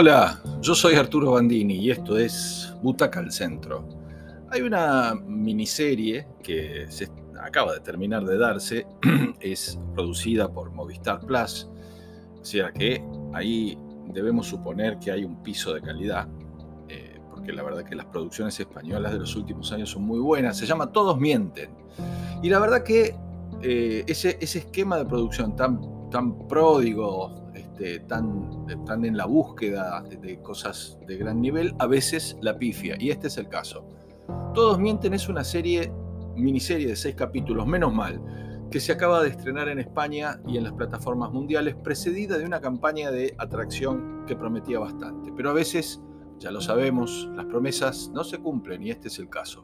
Hola, yo soy Arturo Bandini y esto es Butaca al Centro. Hay una miniserie que se acaba de terminar de darse, es producida por Movistar Plus, o sea que ahí debemos suponer que hay un piso de calidad, porque la verdad que las producciones españolas de los últimos años son muy buenas. Se llama Todos Mienten, y la verdad que ese esquema de producción tan pródigo, tan en la búsqueda de cosas de gran nivel, a veces la pifia, y este es el caso. Todos Mienten es una miniserie de 6 capítulos, menos mal, que se acaba de estrenar en España y en las plataformas mundiales, precedida de una campaña de atracción que prometía bastante. Pero a veces, ya lo sabemos, las promesas no se cumplen, y este es el caso.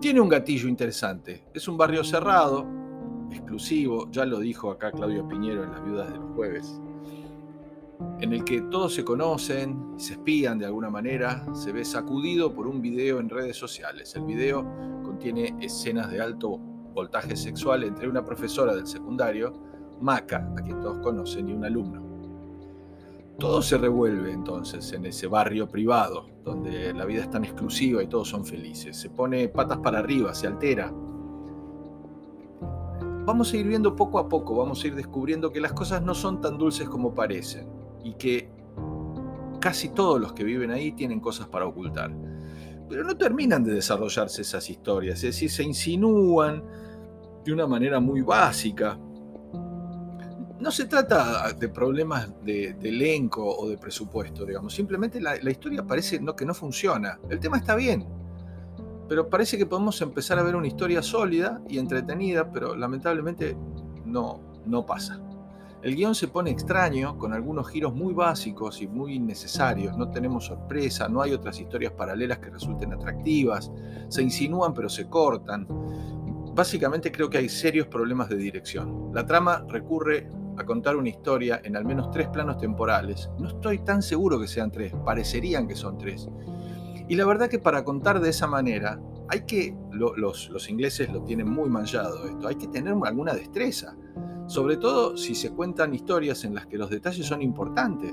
Tiene un gatillo interesante, es un barrio cerrado, exclusivo, ya lo dijo acá Claudio Piñero en Las Viudas de los Jueves, en el que todos se conocen, se espían de alguna manera. Se ve sacudido por un video en redes sociales. El video contiene escenas de alto voltaje sexual entre una profesora del secundario, Maca, a quien todos conocen, y un alumno. Todo se revuelve entonces en ese barrio privado, donde la vida es tan exclusiva y todos son felices. Se pone patas para arriba, se altera. Vamos a ir viendo poco a poco, vamos a ir descubriendo que las cosas no son tan dulces como parecen y que casi todos los que viven ahí tienen cosas para ocultar. Pero no terminan de desarrollarse esas historias, es decir, se insinúan de una manera muy básica. No se trata de problemas de elenco o de presupuesto, digamos. Simplemente la historia parece que no funciona. El tema está bien, pero parece que podemos empezar a ver una historia sólida y entretenida, pero lamentablemente no pasa. El guión se pone extraño, con algunos giros muy básicos y muy innecesarios. No tenemos sorpresa, no hay otras historias paralelas que resulten atractivas. Se insinúan pero se cortan. Básicamente creo que hay serios problemas de dirección. La trama recurre a contar una historia en al menos 3 planos temporales. No estoy tan seguro que sean 3, parecerían que son 3. Y la verdad que para contar de esa manera, hay que, los ingleses lo tienen muy manchado esto, hay que tener alguna destreza, sobre todo si se cuentan historias en las que los detalles son importantes.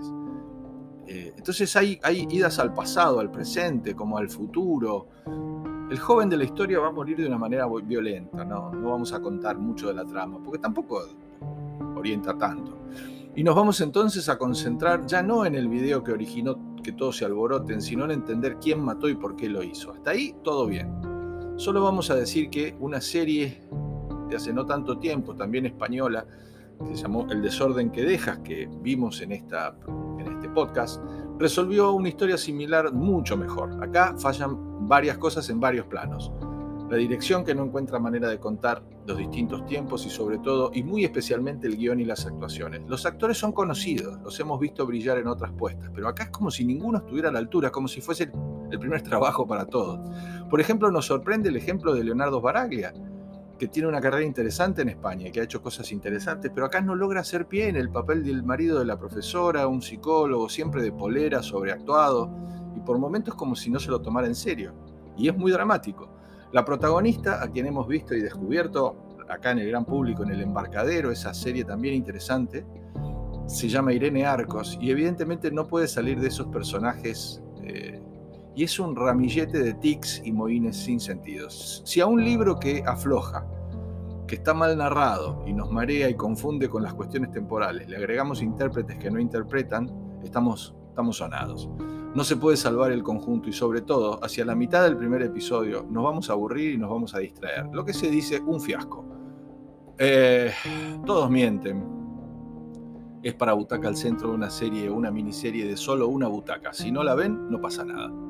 Entonces hay idas al pasado, al presente, como al futuro. El joven de la historia va a morir de una manera violenta, no vamos a contar mucho de la trama, porque tampoco orienta tanto. Y nos vamos entonces a concentrar ya no en el video que originó que todos se alboroten, sino en entender quién mató y por qué lo hizo. Hasta ahí todo bien. Solo vamos a decir que una serie de hace no tanto tiempo, también española, que se llamó El desorden que dejas, que vimos en este podcast, resolvió una historia similar mucho mejor. Acá fallan varias cosas en varios planos. La dirección, que no encuentra manera de contar los distintos tiempos, y sobre todo, y muy especialmente, el guión y las actuaciones. Los actores son conocidos, los hemos visto brillar en otras puestas, pero acá es como si ninguno estuviera a la altura, como si fuese el primer trabajo para todos. Por ejemplo, nos sorprende el ejemplo de Leonardo Baraglia, que tiene una carrera interesante en España, que ha hecho cosas interesantes, pero acá no logra hacer pie en el papel del marido de la profesora, un psicólogo, siempre de polera, sobreactuado, y por momentos como si no se lo tomara en serio. Y es muy dramático. La protagonista, a quien hemos visto y descubierto acá en el gran público, en El Embarcadero, esa serie también interesante, se llama Irene Arcos, y evidentemente no puede salir de esos personajes, y es un ramillete de tics y mohines sin sentidos. Si a un libro que afloja, que está mal narrado y nos marea y confunde con las cuestiones temporales, le agregamos intérpretes que no interpretan, estamos sonados. No se puede salvar el conjunto, y sobre todo, hacia la mitad del primer episodio nos vamos a aburrir y nos vamos a distraer. Lo que se dice, un fiasco. Todos mienten. Es para Butaca al Centro, una miniserie de solo una butaca. Si no la ven, no pasa nada.